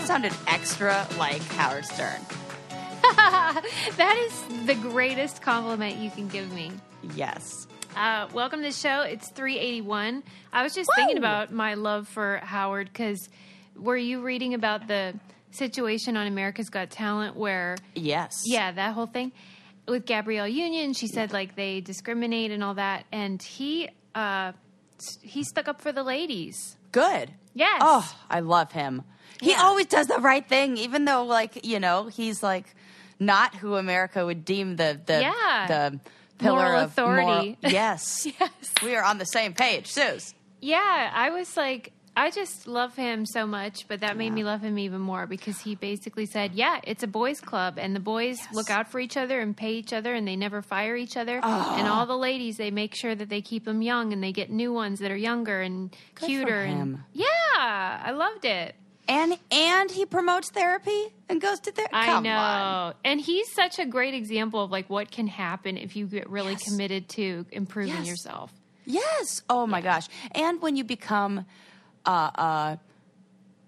That sounded extra like Howard Stern. That is the greatest compliment you can give me. Yes. Welcome to the show. It's 381. I was just thinking about my love for Howard because were you reading about the situation on America's Got Talent where... Yes. Yeah, that whole thing with Gabrielle Union. She said, like, they discriminate and all that. And he stuck up for the ladies. Good. Yes. Oh, I love him. He always does the right thing, even though, like, you know, he's, like, not who America would deem the pillar moral of authority. Yes. Yes. We are on the same page, Suze. Yeah. I was like, I just love him so much, but that made me love him even more because he basically said, yeah, it's a boys' club, and the boys look out for each other and pay each other, and they never fire each other. Oh. And all the ladies, they make sure that they keep them young, and they get new ones that are younger and cuter. And yeah. I loved it. And he promotes therapy and goes to therapy. I know. On. And he's such a great example of, like, what can happen if you get really committed to improving yourself. Yes. Oh, my gosh. And when you become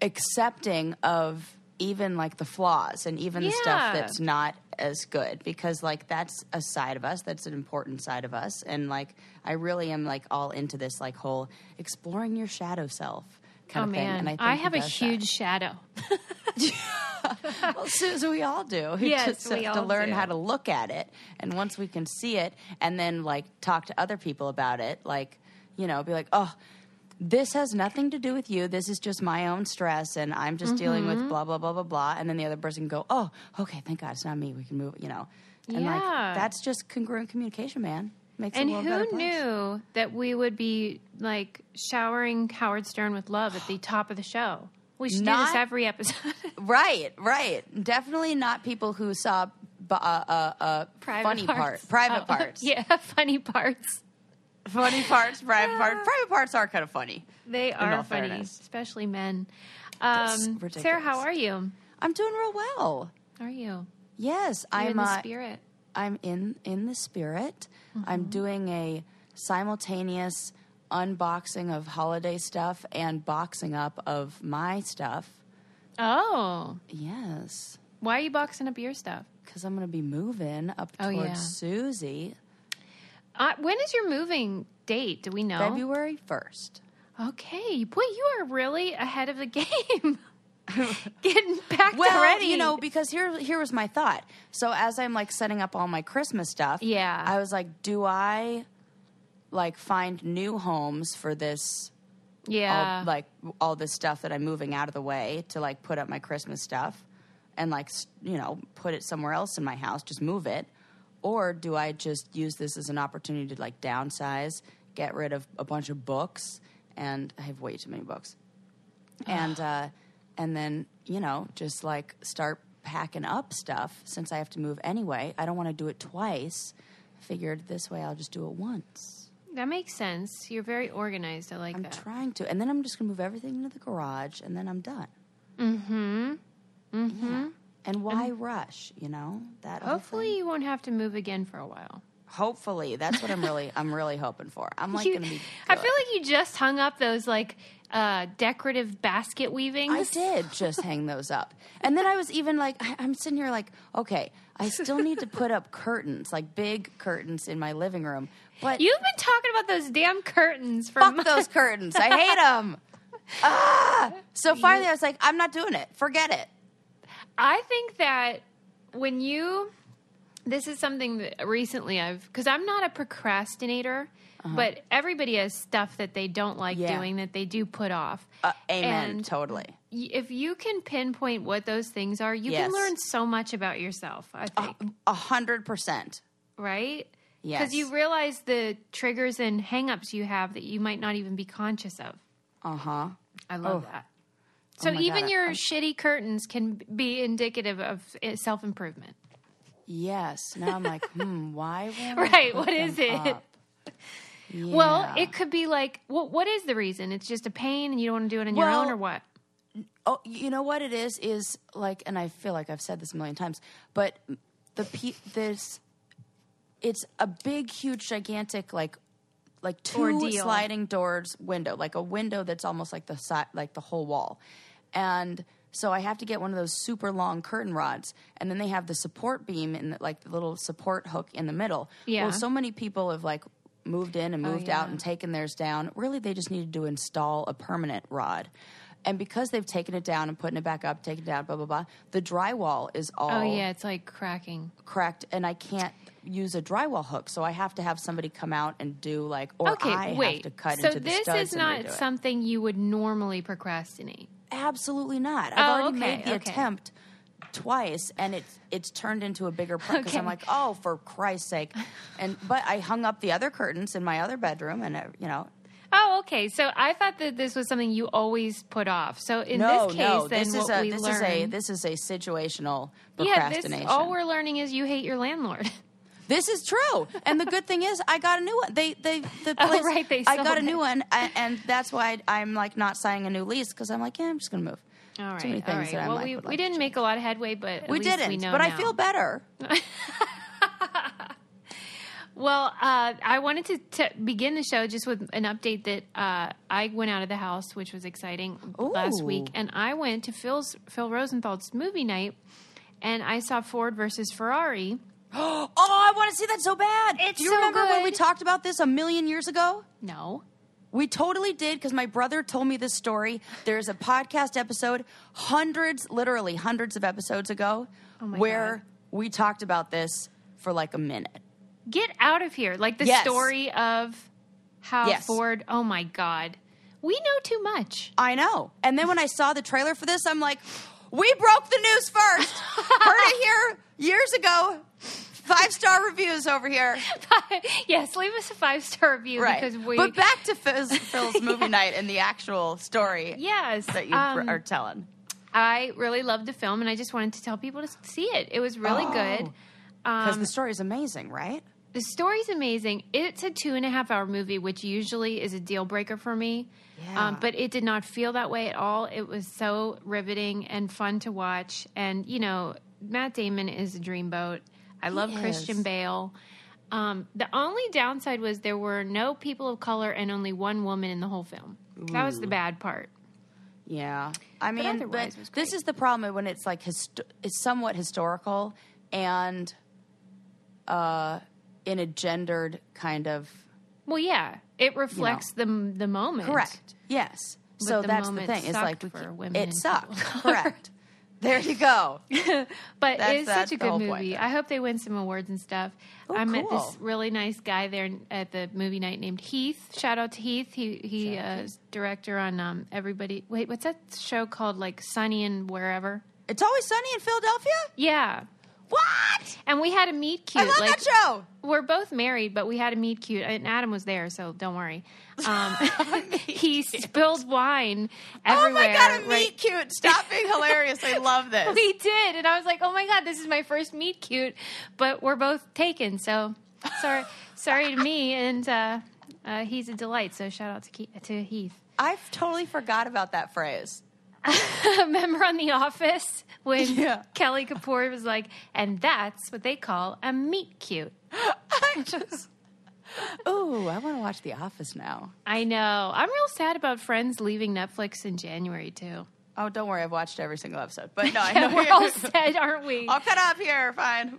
accepting of even, like, the flaws and even the stuff that's not as good. Because, like, that's a side of us. That's an important side of us. And, like, I really am, like, all into this, like, whole exploring your shadow self. Oh, man. And I have a huge shadow. Well, Suze, we all do. We just have to learn how to look at it. And once we can see it and then, like, talk to other people about it, like, you know, be like, oh, this has nothing to do with you. This is just my own stress, and I'm just dealing with blah, blah, blah, blah, blah. And then the other person can go, oh, okay, thank God it's not me. We can move, you know. And, like, that's just congruent communication, man. And who knew that we would be, like, showering Howard Stern with love at the top of the show? We should do this every episode. Right. Definitely not people who saw private parts. Yeah, funny parts. Funny parts, private parts. Private parts are kind of funny. They are funny, especially men. Sarah, how are you? I'm doing real well. Are you? Yes, I'm in the spirit. I'm in the spirit. Mm-hmm. I'm doing a simultaneous unboxing of holiday stuff and boxing up of my stuff. Oh. Yes. Why are you boxing up your stuff? Because I'm going to be moving up towards Susie. When is your moving date? Do we know? February 1st. Okay. Boy, you are really ahead of the game. Getting back to ready. You know, because here was my thought. So as I'm, like, setting up all my Christmas stuff, I was like, do I, like, find new homes for this, all this stuff that I'm moving out of the way to, like, put up my Christmas stuff and, like, you know, put it somewhere else in my house, just move it? Or do I just use this as an opportunity to, like, downsize, get rid of a bunch of books? And I have way too many books. And then, you know, just, like, start packing up stuff since I have to move anyway. I don't want to do it twice. I figured this way I'll just do it once. That makes sense. You're very organized. I like that. I'm trying to. And then I'm just going to move everything into the garage, and then I'm done. Mm-hmm. Mm-hmm. Yeah. And why rush, you know? That hopefully you won't have to move again for a while. Hopefully. That's what I'm really hoping for. I'm, like, going to be good. I feel like you just hung up those, like, decorative basket weavings. I did just hang those up. And then I was even like, I'm sitting here like, okay, I still need to put up curtains, like big curtains in my living room. But you've been talking about those damn curtains for months. Fuck those curtains. I hate them. So finally I was like, I'm not doing it. Forget it. I think that when you... This is something that recently because I'm not a procrastinator, but everybody has stuff that they don't like doing that they do put off. Amen. And totally. If you can pinpoint what those things are, you can learn so much about yourself, I think. 100%. Right? Yes. Because you realize the triggers and hang-ups you have that you might not even be conscious of. Uh-huh. I love that. So even your shitty curtains can be indicative of self-improvement. Yes. Now I'm like, why? Right. What is it? Yeah. Well, it could be like, what is the reason? It's just a pain and you don't want to do it on your own or what? Oh, you know what it is like, and I feel like I've said this a million times, but it's a big, huge, gigantic, like two ordeal. Sliding doors window, like a window that's almost like the whole wall. And So I have to get one of those super long curtain rods. And then they have the support beam and like the little support hook in the middle. Yeah. Well, so many people have like moved in and moved out and taken theirs down. Really, they just needed to install a permanent rod. And because they've taken it down and putting it back up, taken it down, blah, blah, blah, the drywall is all... Oh, yeah, it's like cracking. Cracked, and I can't use a drywall hook, so I have to have somebody come out and do like... have to cut into the studs. So this is not something you would normally procrastinate? Absolutely not. I've already made the attempt twice, and it's turned into a bigger part because I'm like, oh, for Christ's sake. But I hung up the other curtains in my other bedroom, and, you know... Oh, okay. So I thought that this was something you always put off. So this is a situational procrastination. Yeah, all we're learning is you hate your landlord. This is true. And the good thing is I got a new one. And that's why I'm like not signing a new lease because I'm like, yeah, I'm just going to move. All right. Too many things that I'm well, like, we like didn't make a lot of headway, but at least we know now. I feel better. Well, I wanted to begin the show just with an update that I went out of the house, which was exciting last week. And I went to Phil Rosenthal's movie night, and I saw Ford versus Ferrari. Oh, I want to see that so bad. Do you remember when we talked about this a million years ago? No. We totally did because my brother told me this story. There's a podcast episode hundreds of episodes ago we talked about this for like a minute. Get out of here. Like the story of how Ford... Oh, my God. We know too much. I know. And then when I saw the trailer for this, I'm like, we broke the news first. Heard it here years ago. 5-star reviews over here. Yes, leave us a 5-star review because we... But back to Phil's movie night and the actual story that you are telling. I really loved the film, and I just wanted to tell people to see it. It was really good. Because the story is amazing, right? The story's amazing. It's a 2.5-hour movie, which usually is a deal breaker for me. Yeah. But it did not feel that way at all. It was so riveting and fun to watch. And, you know, Matt Damon is a dreamboat. I love Christian Bale. The only downside was there were no people of color and only one woman in the whole film. Ooh. That was the bad part. Yeah. I mean, but this is the problem when it's like it's somewhat historical and... in a gendered kind of... Well, yeah. It reflects the moment. Correct. Yes. But so that's the thing. It's like it sucked. Correct. There you go. But it's such a good movie. I hope they win some awards and stuff. Oh, I met this really nice guy there at the movie night named Heath. Shout out to Heath. He is director on Everybody... Wait, what's that show called? Like Sunny and wherever? It's Always Sunny in Philadelphia? Yeah. What? And we had a meet cute. I love that show. We're both married, but we had a meet cute. And Adam was there, so don't worry. He spilled wine everywhere. Oh, my God, a meet cute. Stop being hilarious. I love this. We did. And I was like, oh, my God, this is my first meet cute. But we're both taken, so sorry to me. And he's a delight, so shout out to Heath. I've totally forgot about that phrase. Remember on The Office when Kelly Kapoor was like, and that's what they call a meet cute. I want to watch The Office now. I know. I'm real sad about Friends leaving Netflix in January, too. Oh, don't worry. I've watched every single episode. But no, I know we're all sad, aren't we? I'll cut up here. Fine.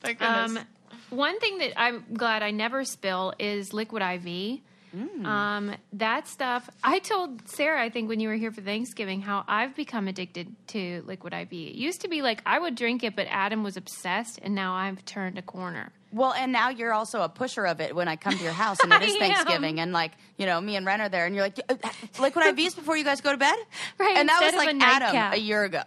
Thank goodness. One thing that I'm glad I never spill is Liquid IV. Mm. That stuff. I told Sarah, I think when you were here for Thanksgiving, how I've become addicted to Liquid IV. It used to be like I would drink it, but Adam was obsessed, and now I've turned a corner. Well, and now you're also a pusher of it when I come to your house, and it is Thanksgiving, and like, you know, me and Ren are there, and you're like, Liquid IVs before you guys go to bed? Right. And that was like Adam a year ago.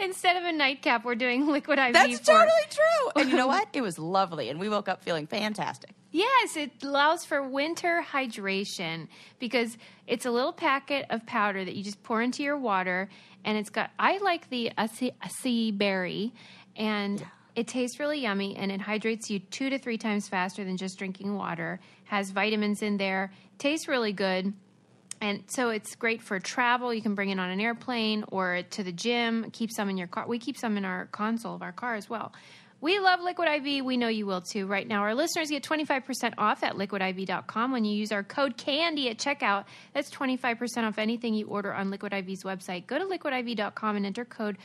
Instead of a nightcap, we're doing Liquid IV. That's totally true. And you know what? It was lovely, and we woke up feeling fantastic. Yes, it allows for winter hydration because it's a little packet of powder that you just pour into your water, and it's got... I like the acai berry, and it tastes really yummy, and it hydrates you 2 to 3 times faster than just drinking water. Has vitamins in there. Tastes really good. And so it's great for travel. You can bring it on an airplane or to the gym. Keep some in your car. We keep some in our console of our car as well. We love Liquid IV. We know you will too. Right now, our listeners get 25% off at liquidiv.com when you use our code CANDY at checkout. That's 25% off anything you order on Liquid IV's website. Go to liquidiv.com and enter code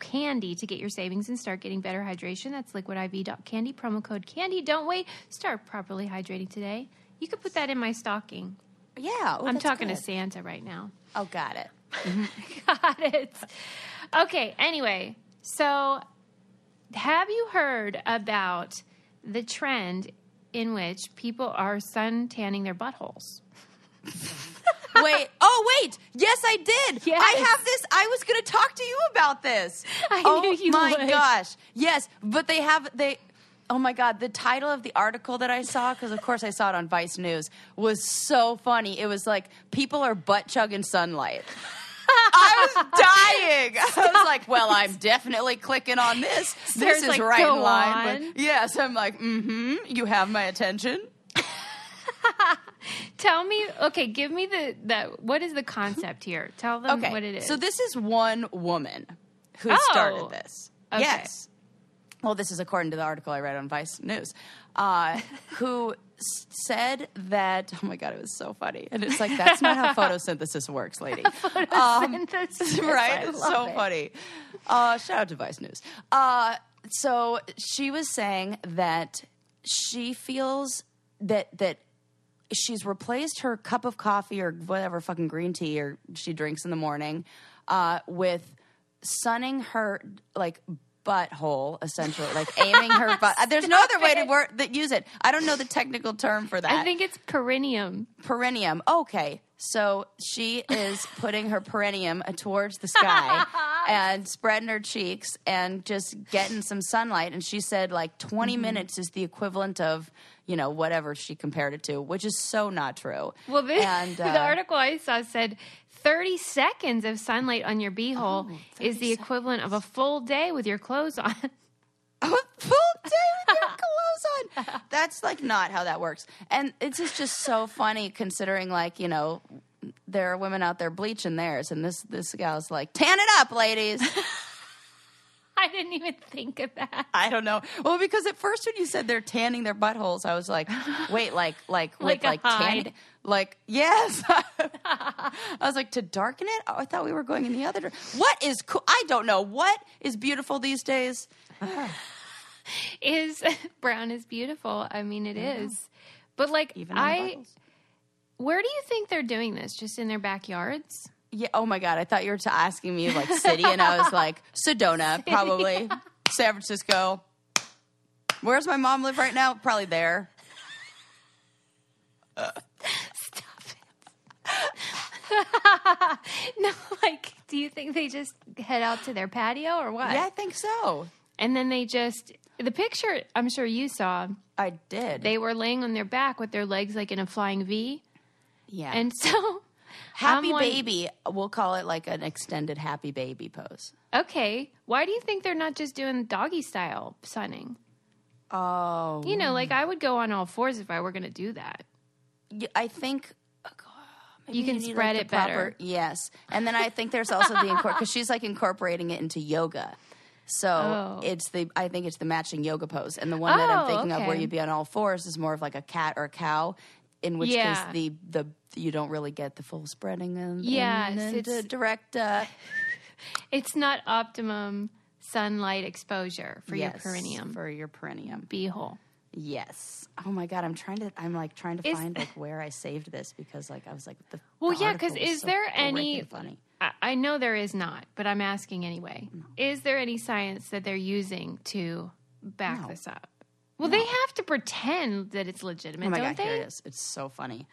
CANDY to get your savings and start getting better hydration. That's liquidiv.candy, promo code CANDY. Don't wait. Start properly hydrating today. You could put that in my stocking. Yeah. Oh, I'm talking to Santa right now. Oh, got it. Got it. Okay, anyway, so have you heard about the trend in which people are sun tanning their buttholes? Wait. Yes, I did. Yes. I have this. I was going to talk to you about this. I knew you would. Oh my gosh. Yes, but they have. Oh, my God. The title of the article that I saw, because, of course, I saw it on Vice News, was so funny. It was like, people are butt-chugging sunlight. I was dying. I was like, well, I'm definitely clicking on this. This is like, right in line. But, yes, I'm like, mm-hmm, you have my attention. Tell me, okay, give me the what is the concept here? Tell them what it is. So this is one woman who started this. Okay. Yes. Well, this is according to the article I read on Vice News, who said that, oh my God, it was so funny. And it's like, that's not how photosynthesis works, lady. Photosynthesis. Right? It's so funny. Shout out to Vice News. So she was saying that she feels that she's replaced her cup of coffee or whatever fucking green tea or she drinks in the morning with sunning her, like, butthole, essentially, like aiming her butt. There's no other way to use it. I don't know the technical term for that. I think it's perineum. Perineum. Okay. So she is putting her perineum towards the sky and spreading her cheeks and just getting some sunlight. And she said like 20 minutes is the equivalent of, you know, whatever she compared it to, which is so not true. Well, the article I saw said 30 seconds of sunlight on your beehole is the equivalent of a full day with your clothes on. A full day with your clothes on? That's, like, not how that works. And it's just so funny considering, like, you know, there are women out there bleaching theirs, and this gal's like, tan it up, ladies. I didn't even think of that. I don't know. Well, because at first when you said they're tanning their buttholes, I was like, wait, like with like tanning, like yes. I was like, to darken it. Oh, I thought we were going in the other direction. What is cool? I don't know. What is beautiful these days? Is brown is beautiful? I mean, it is. But like, even where do you think they're doing this? Just in their backyards? Yeah. Oh my God! I thought you were asking me like city, and I was like Sedona, city, probably San Francisco. Where's my mom live right now? Probably there. Stop it! No, like, do you think they just head out to their patio or what? Yeah, I think so. And then they just the picture. I'm sure you saw. I did. They were laying on their back with their legs like in a flying V. Yeah, and so. Happy baby. We'll call it like an extended happy baby pose. Okay. Why do you think they're not just doing doggy style sunning? Oh. You know, like I would go on all fours if I were going to do that. I think maybe you can spread it better. Yes. And then I think there's also the because she's like incorporating it into yoga. So I think it's the matching yoga pose. And the one that I'm thinking of where you'd be on all fours is more of like a cat or a cow. In which case, the you don't really get the full spreading and it's direct. It's not optimum sunlight exposure for your perineum beehole. Yes. Oh my God, I'm trying to find like where I saved this because like I was like the because is there any funny? I know there is not, but I'm asking anyway. No. Is there any science that they're using to back this up? Well, they have to pretend that it's legitimate, don't they? Oh my God, here it is. It's so funny.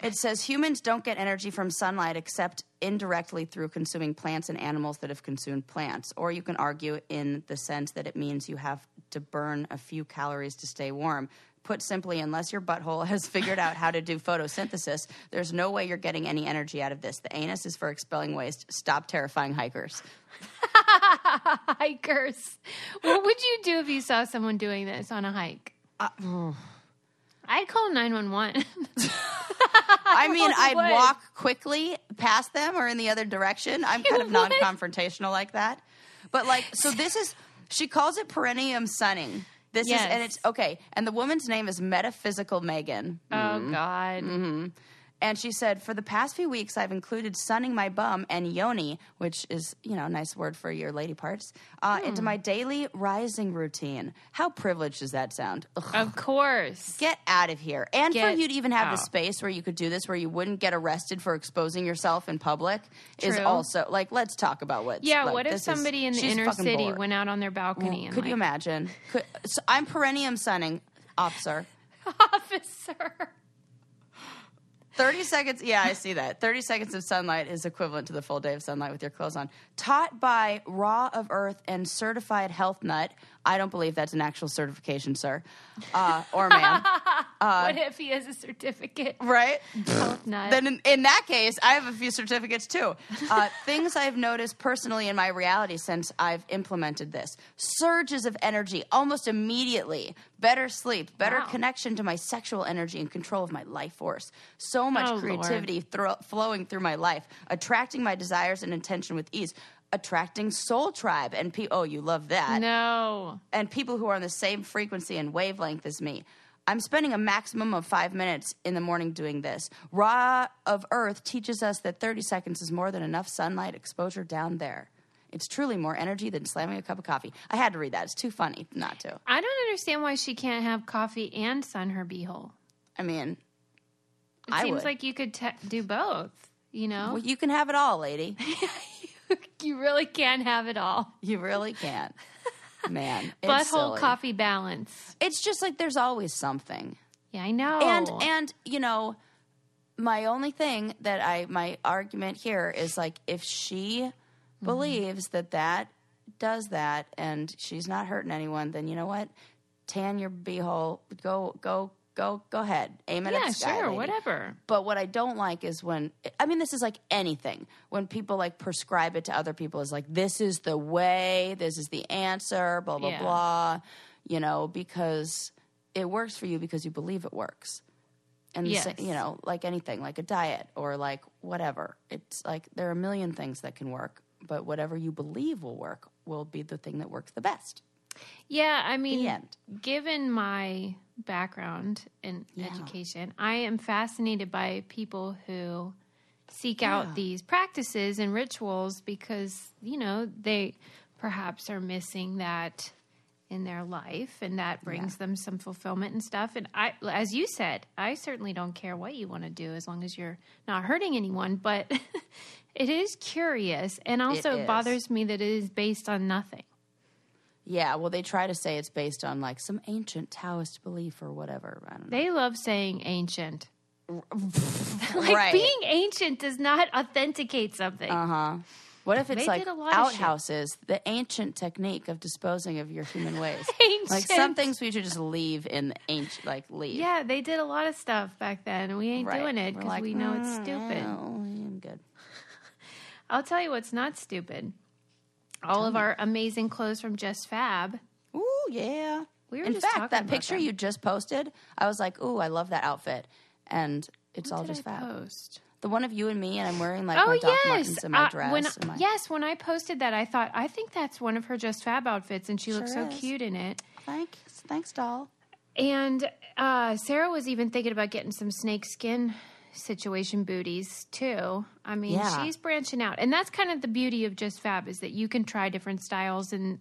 It says humans don't get energy from sunlight except indirectly through consuming plants and animals that have consumed plants. Or you can argue in the sense that it means you have to burn a few calories to stay warm. Put simply, unless your butthole has figured out how to do photosynthesis, there's no way you're getting any energy out of this. The anus is for expelling waste. Stop terrifying hikers. Hikers. What would you do if you saw someone doing this on a hike? I'd call 911. I mean, I'd walk quickly past them or in the other direction. I'm kind of non-confrontational like that. But like, so this is, she calls it perennium sunning. This yes. is, and it's, okay. And the woman's name is Metaphysical Megan. Oh, God. Mm-hmm. And she said, for the past few weeks, I've included sunning my bum and yoni, which is, you know, a nice word for your lady parts, into my daily rising routine. How privileged does that sound? Ugh. Of course. Get out of here. And for you to even have the space where you could do this, where you wouldn't get arrested for exposing yourself in public is also, like, let's talk about what. Yeah, like, what if somebody in the inner city went out on their balcony? Well, and could you imagine? So I'm perennium sunning, officer. 30 seconds, yeah, I see that. 30 seconds of sunlight is equivalent to the full day of sunlight with your clothes on. Taught by Ra of Earth and certified health nut. I don't believe that's an actual certification, sir. Or man. What if he has a certificate? Right? Health nut. Then in that case, I have a few certificates too. Things I've noticed personally in my reality since I've implemented this. Surges of energy almost immediately. Better sleep, better connection to my sexual energy and control of my life force. So much creativity flowing through my life, attracting my desires and intention with ease. Attracting soul tribe and oh, you love that. No. And people who are on the same frequency and wavelength as me. I'm spending a maximum of 5 minutes in the morning doing this. Ra of Earth teaches us that 30 seconds is more than enough sunlight exposure down there. It's truly more energy than slamming a cup of coffee. I had to read that. It's too funny not to. I don't understand why she can't have coffee and sun her beehole. I mean, I would. It seems like you could do both, you know? Well, you can have it all, lady. You really can have it all. You really can. Man. Butthole coffee balance. It's just like there's always something. Yeah, I know. And you know, my only thing that my argument here is like if she believes that does that and she's not hurting anyone, then you know what? Tan your beehole. Go ahead. Aim it at the sky. Yeah, sure, lady. Whatever. But what I don't like is when, I mean, this is like anything. When people like prescribe it to other people is like, this is the way, this is the answer, blah, blah, blah. You know, because it works for you because you believe it works. And, you know, like anything, like a diet or like whatever. It's like there are a million things that can work, but whatever you believe will work will be the thing that works the best. Yeah, I mean, given my background in education, I am fascinated by people who seek out these practices and rituals because, you know, they perhaps are missing that in their life and that brings them some fulfillment and stuff. And I, as you said, I certainly don't care what you want to do as long as you're not hurting anyone, but it is curious and also it bothers me that it is based on nothing. Yeah, well, they try to say it's based on, like, some ancient Taoist belief or whatever. I don't know. They love saying ancient. Right. Being ancient does not authenticate something. Uh-huh. What if it's, like, outhouses, the ancient technique of disposing of your human waste? Like, some things we should just leave in ancient, like, leave. Yeah, they did a lot of stuff back then, and we ain't doing it because like, we know it's stupid. No, we ain't good. I'll tell you what's not stupid. All of our amazing clothes from Just Fab. Ooh, yeah. We were in just fact, that picture you just posted, I was like, ooh, I love that outfit. And it's all Just Fab. Post? The one of you and me, and I'm wearing like my Doc Martens and my dress. When I posted that, I thought, I think that's one of her Just Fab outfits, and she looks so cute in it. Thanks, doll. And Sarah was even thinking about getting some snake skin situation booties too. I mean, she's branching out, and that's kind of the beauty of Just Fab is that you can try different styles and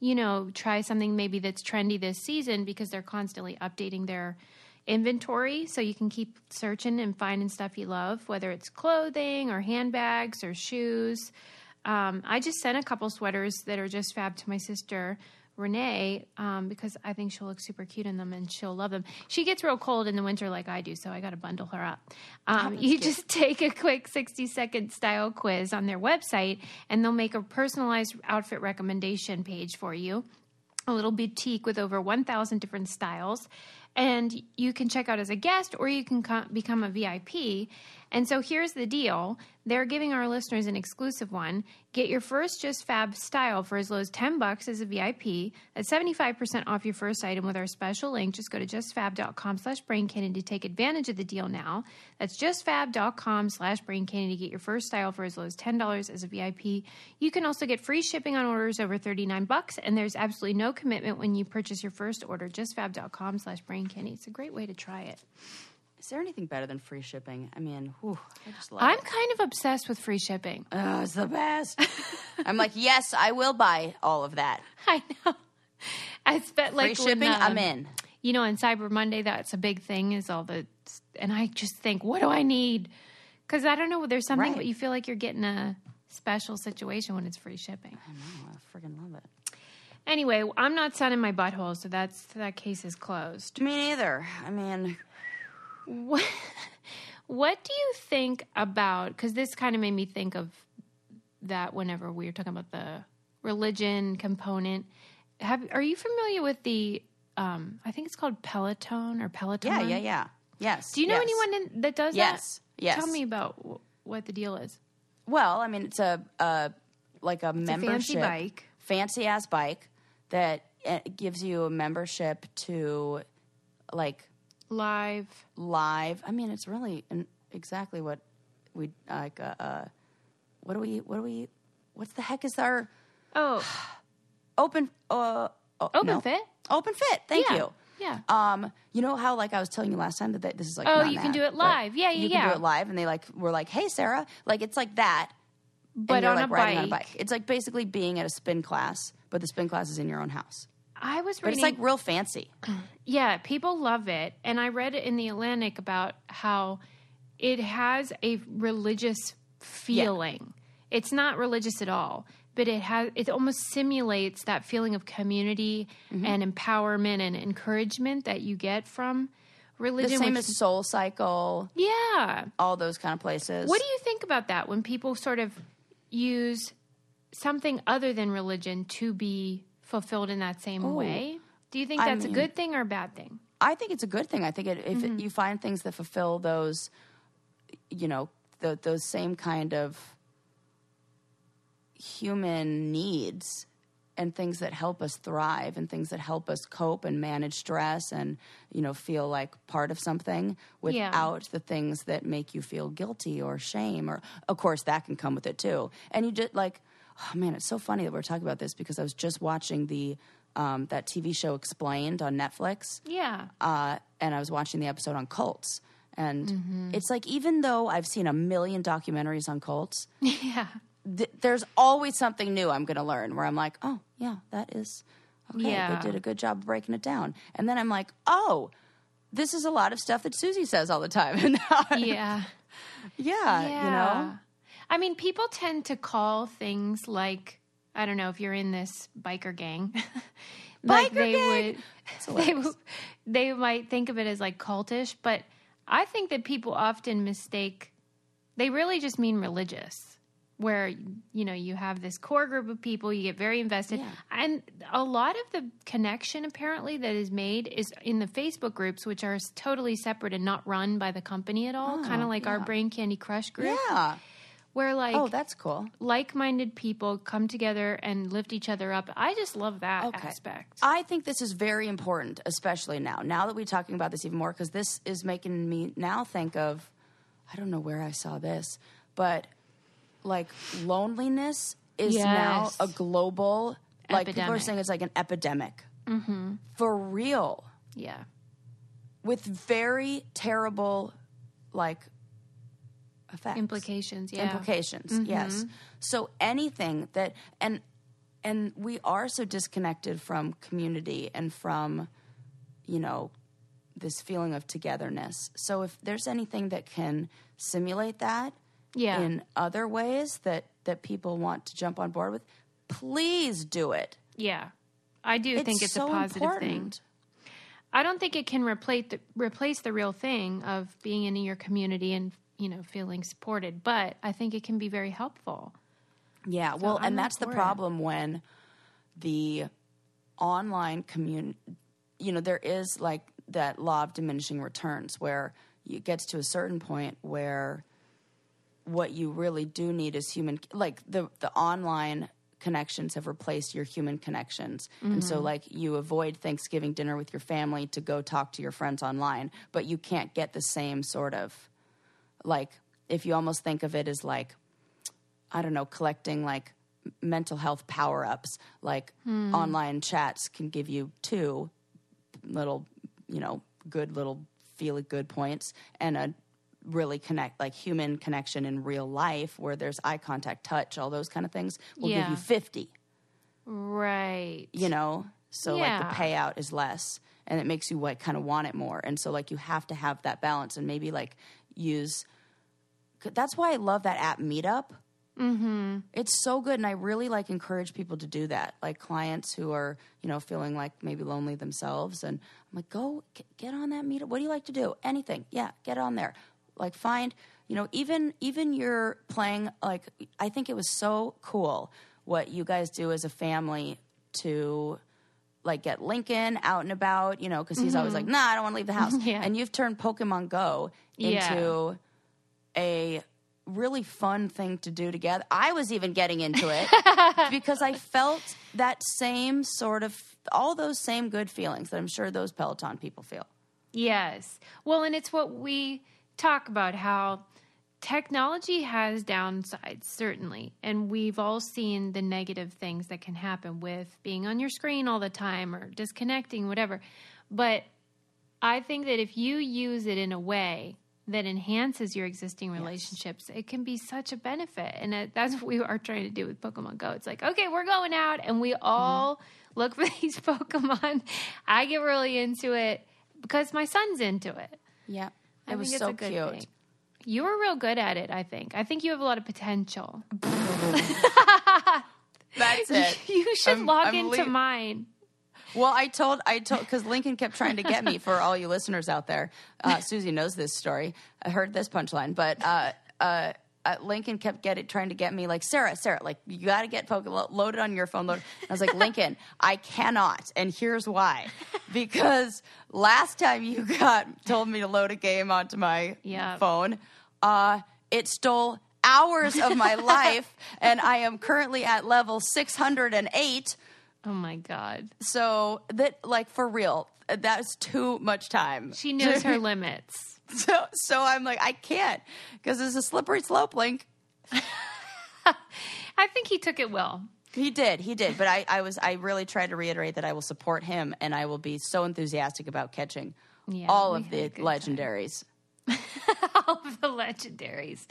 you know, try something maybe that's trendy this season because they're constantly updating their inventory, so you can keep searching and finding stuff you love, whether it's clothing or handbags or shoes. I just sent a couple sweaters that are Just Fab to my sister Renee, because I think she'll look super cute in them and she'll love them. She gets real cold in the winter like I do, so I got to bundle her up. Just take a quick 60-second style quiz on their website, and they'll make a personalized outfit recommendation page for you, a little boutique with over 1,000 different styles. And you can check out as a guest or you can become a VIP. And so here's the deal. They're giving our listeners an exclusive one. Get your first Just Fab style for as low as $10 as a VIP. That's 75% off your first item with our special link. Just go to justfab.com/BrainCandy to take advantage of the deal now. That's justfab.com/BrainCandy to get your first style for as low as $10 as a VIP. You can also get free shipping on orders over $39, and there's absolutely no commitment when you purchase your first order. Justfab.com/BrainCandy. It's a great way to try it. Is there anything better than free shipping? I mean, whew, I just love it. I'm kind of obsessed with free shipping. Oh, it's the best. I'm like, yes, I will buy all of that. I know. I spent like free shipping. I'm in. You know, on Cyber Monday, that's a big thing. Is all the and I just think, what do I need? Because I don't know. There's something, but you feel like you're getting a special situation when it's free shipping. I know. I freaking love it. Anyway, I'm not sunning my butthole, so that case is closed. Me neither. I mean. What do you think about, because this kind of made me think of that whenever we were talking about the religion component. Are you familiar with the, I think it's called Peloton or Peloton? Yeah. Yes. Do you know anyone that does that? Yes. Tell me about what the deal is. Well, I mean, it's a membership. It's a fancy bike. Fancy ass bike that gives you a membership to like... Live. I mean, it's really exactly what we like. What's the heck is our? Oh, Open Fit. Open Fit. Thank you. Yeah. You know how like I was telling you last time that this is like. Oh, you can do it live. Yeah. You can do it live, and they like were like, "Hey, Sarah," like it's like that, but on like, riding on a bike. It's like basically being at a spin class, but the spin class is in your own house. I was reading, but it's like real fancy. Yeah, people love it. And I read it in The Atlantic about how it has a religious feeling. Yeah. It's not religious at all, but it almost simulates that feeling of community and empowerment and encouragement that you get from religion. The same as SoulCycle. Yeah. All those kind of places. What do you think about that when people sort of use something other than religion to be fulfilled in that same way? Do you think that's a good thing or a bad thing? I think it's a good thing. I think if you find things that fulfill those, you know, those same kind of human needs and things that help us thrive and things that help us cope and manage stress and, you know, feel like part of something without the things that make you feel guilty or shame, or of course that can come with it too. And you just like, oh, man, it's so funny that we're talking about this because I was just watching the that TV show Explained on Netflix. Yeah. And I was watching the episode on cults. And it's like even though I've seen a million documentaries on cults, there's always something new I'm going to learn where I'm like, oh, yeah, that is okay. Yeah. They did a good job breaking it down. And then I'm like, oh, this is a lot of stuff that Susie says all the time. Yeah, you know? I mean, people tend to call things like, I don't know, if you're in this biker gang, like biker they might think of it as like cultish, but I think that people often mistake, they really just mean religious, where, you know, you have this core group of people, you get very invested. Yeah. And a lot of the connection apparently that is made is in the Facebook groups, which are totally separate and not run by the company at all, kind of like our Brain Candy Crush group. Yeah. Where like that's cool. Like-minded people come together and lift each other up. I just love that aspect. I think this is very important, especially now. Now that we're talking about this even more, because this is making me now think of, I don't know where I saw this, but like loneliness is now a global epidemic. Like people are saying it's like an epidemic. Mm-hmm. For real. Yeah. With very terrible like effects. Implications, yes. So anything that and we are so disconnected from community and from, you know, this feeling of togetherness. So if there's anything that can simulate that in other ways that people want to jump on board with, please do it. Yeah. I do think it's so a positive important thing. I don't think it can replace the real thing of being in your community and, you know, feeling supported, but I think it can be very helpful. Yeah. So well, and that's the problem when the online community, you know, there is like that law of diminishing returns where it gets to a certain point where what you really do need is human, like the online connections have replaced your human connections. Mm-hmm. And so like you avoid Thanksgiving dinner with your family to go talk to your friends online, but you can't get the same sort of, like, if you almost think of it as like, I don't know, collecting like mental health power-ups, like online chats can give you 2 little, you know, good little feel-good points and a really connect, like human connection in real life where there's eye contact, touch, all those kind of things will give you 50. Right. You know? So like the payout is less and it makes you like kind of want it more. And so like you have to have that balance and maybe like use, that's why I love that app Meetup. Mm-hmm. It's so good, and I really like encourage people to do that. Like clients who are, you know, feeling like maybe lonely themselves, and I'm like, go get on that Meetup. What do you like to do? Anything? Yeah, get on there. Like find, you know, even you're playing. Like I think it was so cool what you guys do as a family to like get Lincoln out and about, you know, because he's always like, nah, I don't want to leave the house. And you've turned Pokemon Go into a really fun thing to do together. I was even getting into it because I felt that same sort of, all those same good feelings that I'm sure those Peloton people feel. Yes. Well, and it's what we talk about, how technology has downsides, certainly. And we've all seen the negative things that can happen with being on your screen all the time or disconnecting, whatever. But I think that if you use it in a way that enhances your existing relationships, it can be such a benefit. And that's what we are trying to do with Pokemon Go. It's like, okay, we're going out and we all look for these Pokemon. I get really into it because my son's into it. Yeah. It was so cute. Thing. You were real good at it, I think. I think you have a lot of potential. That's it. You should log into mine. Well, I told, because Lincoln kept trying to get me. For all you listeners out there, Susie knows this story. I heard this punchline, but Lincoln kept trying to get me, like, Sarah, like, you got to get Pokemon loaded on your phone. I was like, Lincoln, I cannot, and here's why. Because last time you told me to load a game onto my phone, it stole hours of my life, and I am currently at level 608. Oh my God. So that, like, for real, that's too much time. She knows her limits. So I'm like, I can't, because it's a slippery slope, Link. I think he took it well. He did. But I really tried to reiterate that I will support him and I will be so enthusiastic about catching all of the legendaries. All of the legendaries.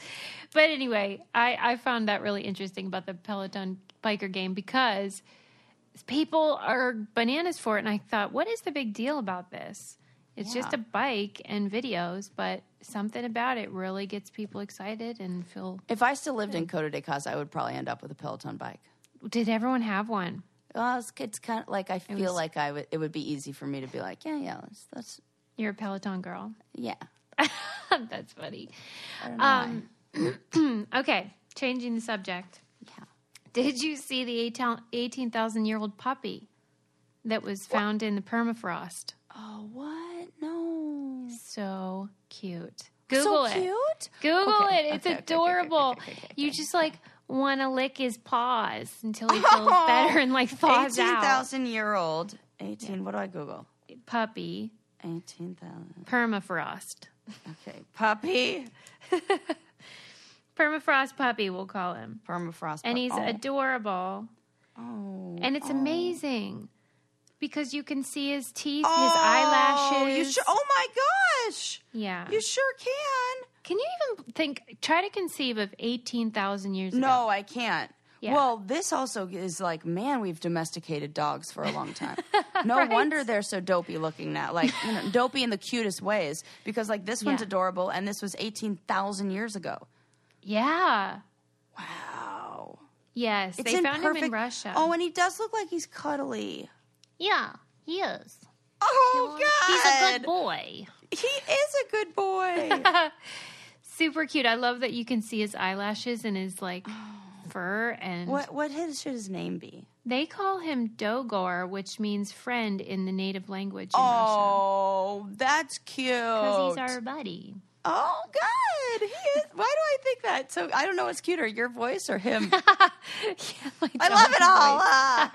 But anyway, I found that really interesting about the Peloton biker game, because people are bananas for it, and I thought, what is the big deal about this? It's just a bike and videos, but something about it really gets people excited and feel... If I still lived in Costa de Casa, I would probably end up with a Peloton bike. Did everyone have one? Well, it's kind of like, I feel like it would be easy for me to be like, let's... You're a Peloton girl? Yeah. That's funny. I don't know why. Okay, changing the subject. Yeah. Did you see the 18,000-year-old puppy that was found in the permafrost? Oh, what? No. So cute. Google it. So cute? Google it. It's adorable. You just, like, want to lick his paws until he feels better and, like, thaws out. 18,000-year-old. 18. What do I Google? Puppy. 18,000. Permafrost. Okay. Puppy. Permafrost puppy, we'll call him. Permafrost puppy. And he's adorable. Oh. And it's amazing because you can see his teeth, his eyelashes. Oh, my gosh. Yeah. You sure can. Can you even try to conceive of 18,000 years ago? No, I can't. Yeah. Well, this also is like, man, we've domesticated dogs for a long time. No wonder they're so dopey looking now. Like, you know, dopey in the cutest ways, because, like, this one's adorable and this was 18,000 years ago. Yeah. Wow. Yes, they found him in Russia. Oh, and he does look like he's cuddly. Yeah, he is. Oh, God. He's a good boy. He is a good boy. Super cute. I love that you can see his eyelashes and his, like, fur. And what should his name be? They call him Dogor, which means friend in the native language in Russia. Oh, that's cute. Because he's our buddy. Oh, good. He is. Why do I think that? So I don't know what's cuter, your voice or him. I love it all.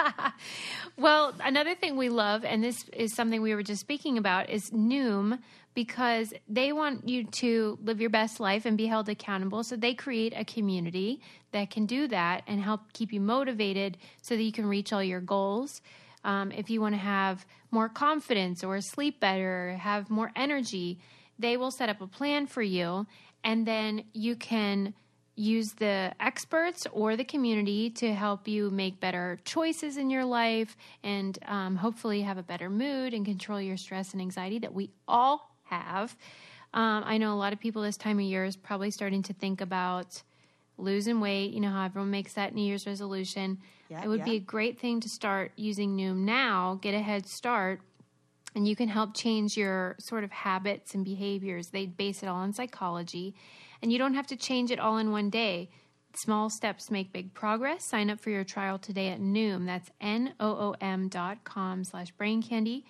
Well, another thing we love, and this is something we were just speaking about, is Noom, because they want you to live your best life and be held accountable. So they create a community that can do that and help keep you motivated so that you can reach all your goals. If you want to have more confidence or sleep better, or have more energy, they will set up a plan for you, and then you can use the experts or the community to help you make better choices in your life and hopefully have a better mood and control your stress and anxiety that we all have. I know a lot of people this time of year is probably starting to think about losing weight. You know how everyone makes that New Year's resolution. Yeah, it would be a great thing to start using Noom now, get a head start, and you can help change your sort of habits and behaviors. They base it all on psychology. And you don't have to change it all in one day. Small steps make big progress. Sign up for your trial today at Noom. That's noom.com/braincandy.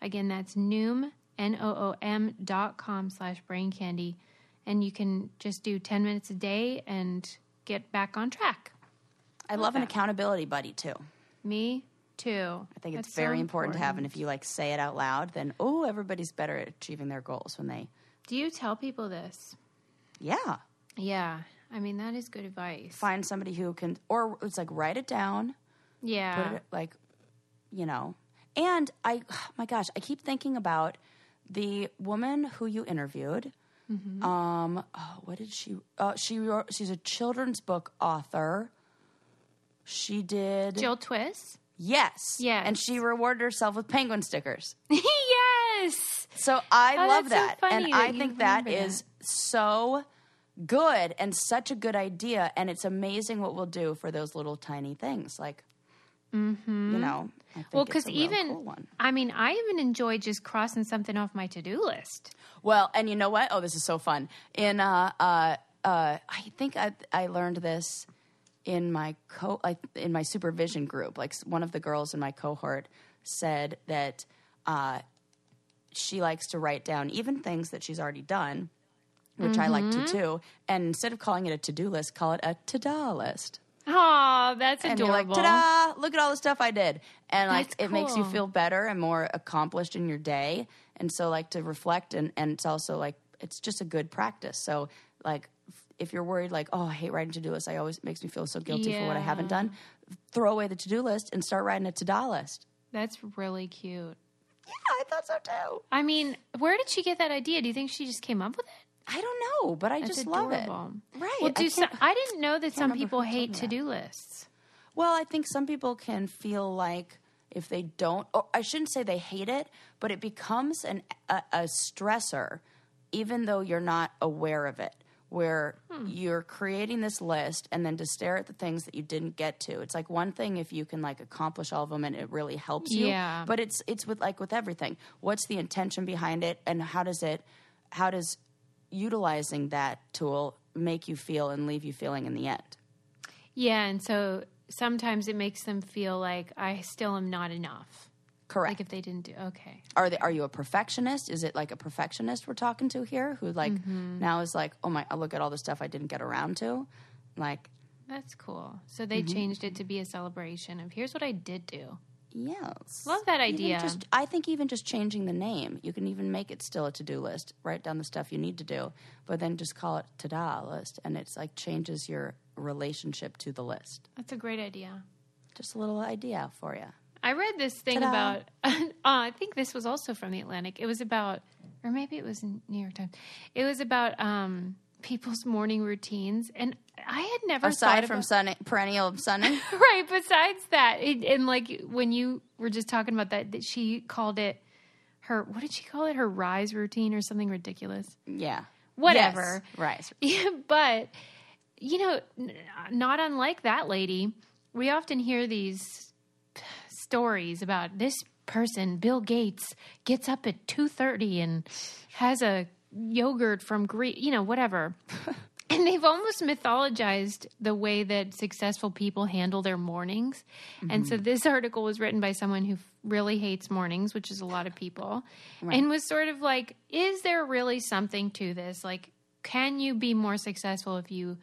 Again, that's Noom, noom.com/braincandy. And you can just do 10 minutes a day and get back on track. I love an accountability buddy, too. Me too. I think it's very important to have, and if you like say it out loud, then everybody's better at achieving their goals when they. Do you tell people this? Yeah. Yeah. I mean, that is good advice. Find somebody who can, or it's like write it down. Yeah. Put it like, you know. And I keep thinking about the woman who you interviewed. Mm-hmm. What did she? She's a children's book author. She did Jill Twiss. Yes. And she rewarded herself with penguin stickers. Yes. So I love that. So and I think that is so good and such a good idea. And it's amazing what we'll do for those little tiny things. Like, you know, I think because even, cool one. I mean, I even enjoy just crossing something off my to-do list. Well, and you know what? Oh, this is so fun. In, I think I learned this in my supervision group. Like one of the girls in my cohort said that she likes to write down even things that she's already done, which I like to too. And instead of calling it a to-do list, call it a ta-da list. Oh, that's adorable. And you're like, ta-da, look at all the stuff I did. And like it makes you feel better and more accomplished in your day. And so like to reflect and it's also like it's just a good practice. So like if you're worried, like, oh, I hate writing to-do lists. It makes me feel so guilty for what I haven't done. Throw away the to-do list and start writing a to-do list. That's really cute. Yeah, I thought so too. I mean, where did she get that idea? Do you think she just came up with it? I don't know, but that's just adorable. Love it. Right. Well, I didn't know that some people hate to-do lists. Well, I think some people can feel like if they don't, or I shouldn't say they hate it, but it becomes a stressor even though you're not aware of it. Where you're creating this list and then to stare at the things that you didn't get to. It's like one thing if you can like accomplish all of them and it really helps you. Yeah. But it's with everything. What's the intention behind it, and how does utilizing that tool make you feel and leave you feeling in the end? Yeah, and so sometimes it makes them feel like I still am not enough. Correct. Like if they didn't do, okay. Are you a perfectionist? Is it like a perfectionist we're talking to here who like now is like, oh my, look at all the stuff I didn't get around to. Like. That's cool. So they changed it to be a celebration of here's what I did do. Yes. Love that idea. I think even just changing the name, you can even make it still a to-do list, write down the stuff you need to do, but then just call it ta-da list. And it's like changes your relationship to the list. That's a great idea. Just a little idea for you. I read this thing about I think this was also from The Atlantic. It was about, or maybe it was New York Times. It was about people's morning routines. And I had never aside from perennial sunning. Right. Besides that. And like when you were just talking about that she called it what did she call it? Her rise routine or something ridiculous. Yeah. Whatever. Yes, rise. Yeah, but, you know, not unlike that lady, we often hear these stories about this person, Bill Gates, gets up at 2:30 and has a yogurt from Greece, you know, whatever. And they've almost mythologized the way that successful people handle their mornings. Mm-hmm. And so this article was written by someone who really hates mornings, which is a lot of people, right. and was sort of like, is there really something to this? Like, can you be more successful if you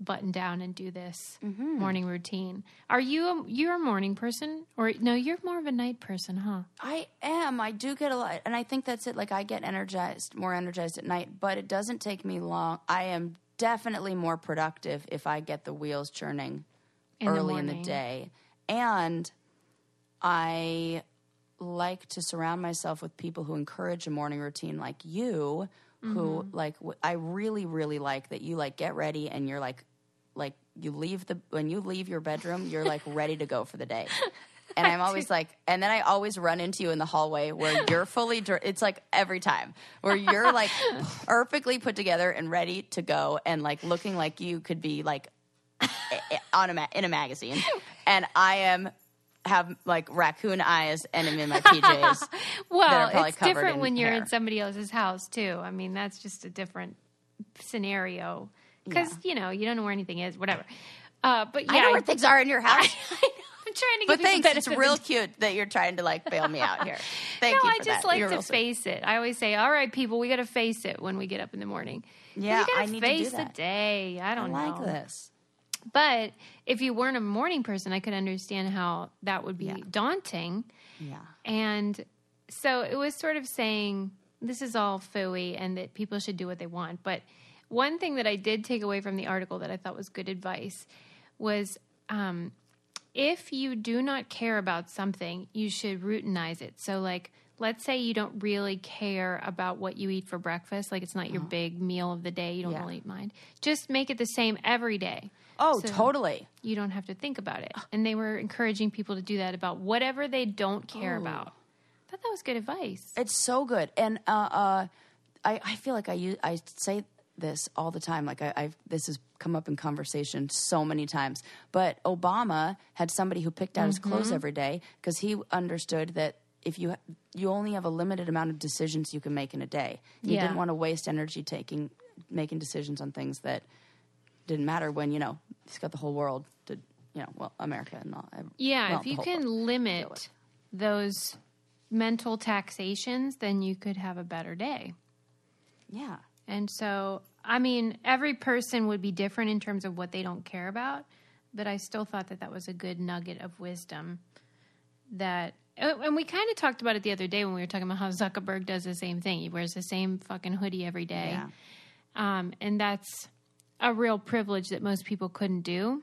button down and do this mm-hmm. morning routine? Are you you're a morning person? Or no, you're more of a night person, huh? I am. I do get a lot. And I think that's it. Like, I get more energized at night, but it doesn't take me long. I am definitely more productive if I get the wheels churning early in the day. And I like to surround myself with people who encourage a morning routine like you, mm-hmm. who, like, I really, really like that you, like, get ready and you're, like you leave when you leave your bedroom, you're, like, ready to go for the day. And I'm always like, and then I always run into you in the hallway where you're fully, it's like every time where you're like perfectly put together and ready to go and like looking like you could be like in a magazine. And I have like raccoon eyes and I'm in my PJs. Well, it's different when you're in somebody else's house too. I mean, that's just a different scenario because, you know, you don't know where anything is, whatever. But yeah. I know where things are in your house. I'm trying to give you some benefit. It's real cute that you're trying to like bail me out here. Thank you. No, I just like to face it. I always say, all right, people, we got to face it when we get up in the morning. Yeah, I need to do that. You got to face the day. I don't know. I like this. But if you weren't a morning person, I could understand how that would be daunting. Yeah. And so it was sort of saying this is all phooey and that people should do what they want. But one thing that I did take away from the article that I thought was good advice was if you do not care about something, you should routinize it. So, like, let's say you don't really care about what you eat for breakfast. Like, it's not your big meal of the day. You don't really mind. Just make it the same every day. Oh, so totally. You don't have to think about it. And they were encouraging people to do that about whatever they don't care about. I thought that was good advice. It's so good. And I feel like I say this all the time. Like, this has come up in conversation so many times. But Obama had somebody who picked out his clothes every day because he understood that if you only have a limited amount of decisions you can make in a day. You didn't want to waste energy making decisions on things that didn't matter when, you know, he's got the whole world to, you know, well, America and all. If you can limit those mental taxations, then you could have a better day. Yeah. And so, I mean, every person would be different in terms of what they don't care about, but I still thought that that was a good nugget of wisdom that, and we kind of talked about it the other day when we were talking about how Zuckerberg does the same thing. He wears the same fucking hoodie every day. Yeah. And that's a real privilege that most people couldn't do.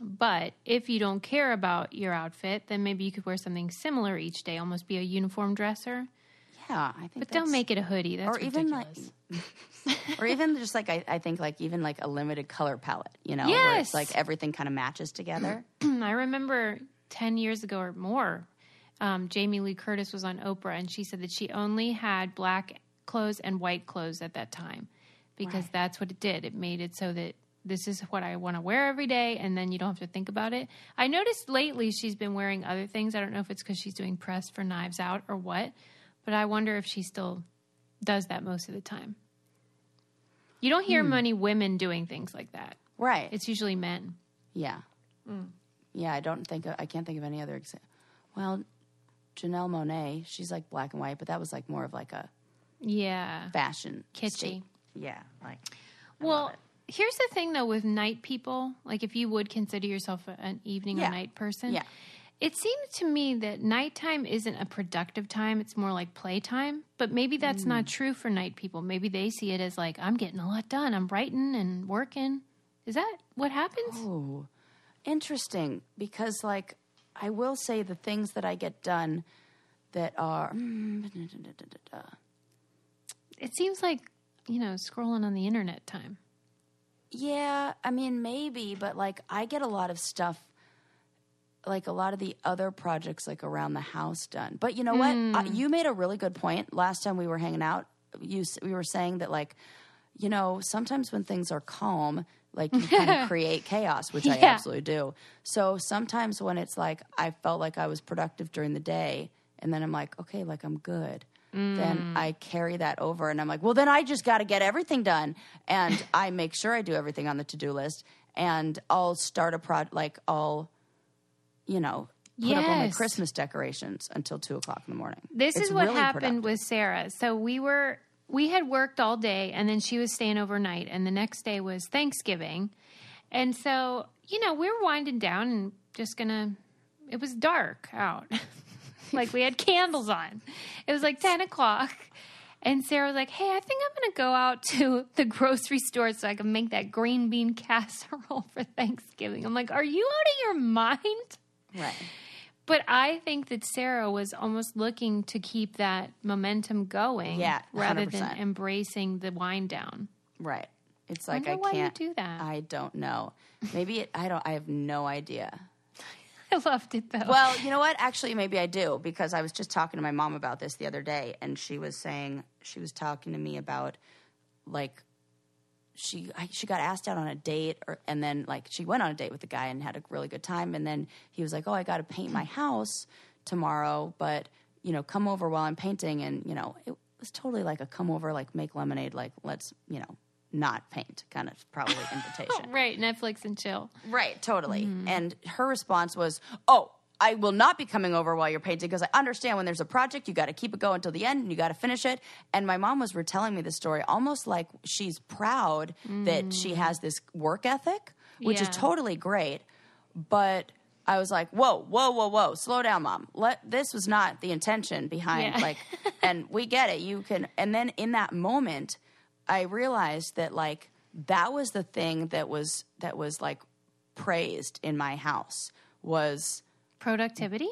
But if you don't care about your outfit, then maybe you could wear something similar each day, almost be a uniform dresser. Yeah, I think but don't make it a hoodie. That's ridiculous. Even like, or even just like I think like even like a limited color palette, you know, where it's like everything kind of matches together. I remember 10 years ago or more, Jamie Lee Curtis was on Oprah and she said that she only had black clothes and white clothes at that time because that's what it did. It made it so that this is what I want to wear every day and then you don't have to think about it. I noticed lately she's been wearing other things. I don't know if it's because she's doing press for Knives Out or what. But I wonder if she still does that most of the time. You don't hear many women doing things like that. Right. It's usually men. Yeah. Mm. Yeah, I can't think of any other example. Well, Janelle Monae, she's like black and white, but that was like more of like a fashion. Kitschy. State. Yeah. Like. Well, here's the thing though with night people, like if you would consider yourself an evening or night person. Yeah. It seems to me that nighttime isn't a productive time. It's more like playtime. But maybe that's not true for night people. Maybe they see it as like, I'm getting a lot done. I'm writing and working. Is that what happens? Oh, interesting. Because, like, I will say the things that I get done that are... It seems like, you know, scrolling on the internet time. Yeah, I mean, maybe. But, like, I get a lot of stuff. Like a lot of the other projects like around the house done. But you know what? You made a really good point. Last time we were hanging out, we were saying that like, you know, sometimes when things are calm, like you kind of create chaos, which I absolutely do. So sometimes when it's like I felt like I was productive during the day and then I'm like, okay, like I'm good. then I carry that over and I'm like, well, then I just got to get everything done. And I make sure I do everything on the to-do list, and I'll start a project, like I'll, you know, put up all my Christmas decorations until 2:00 in the morning. It's what really happened with Sarah. So we had worked all day, and then she was staying overnight, and the next day was Thanksgiving. And so, you know, we were winding down and just gonna, it was dark out. Like we had candles on. It was like 10 o'clock. And Sarah was like, hey, I think I'm going to go out to the grocery store so I can make that green bean casserole for Thanksgiving. I'm like, are you out of your mind? Right. But I think that Sarah was almost looking to keep that momentum going rather than embracing the wind down. Right. It's like, I can't. Why you do that? I don't know. Maybe I have no idea. I loved it, though. Well, you know what? Actually, maybe I do, because I was just talking to my mom about this the other day, and she was saying, she was talking to me about, like, she got asked out on a date, and then, like, she went on a date with the guy and had a really good time, and then he was like, oh, I got to paint my house tomorrow, but, you know, come over while I'm painting, and, you know, it was totally like a come over, like, make lemonade, like, let's, you know, not paint kind of probably invitation. Right, Netflix and chill. Right, totally. Mm-hmm. And her response was, oh, I will not be coming over while you're painting, because I understand when there's a project, you got to keep it going until the end and you got to finish it. And my mom was retelling me this story almost like she's proud that she has this work ethic, which is totally great. But I was like, whoa, slow down, Mom. This was not the intention behind, like, and we get it. You can, and then in that moment, I realized that, like, that was the thing that was like praised in my house, was productivity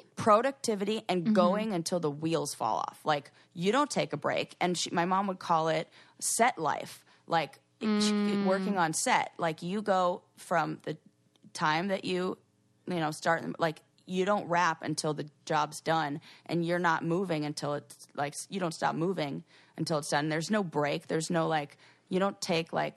and going until the wheels fall off. Like, you don't take a break. And my mom would call it set life, like working on set. Like, you go from the time that you start, like, you don't wrap until the job's done, and you're not moving until it's like, you don't stop moving until it's done. There's no break. There's no, like, you don't take, like.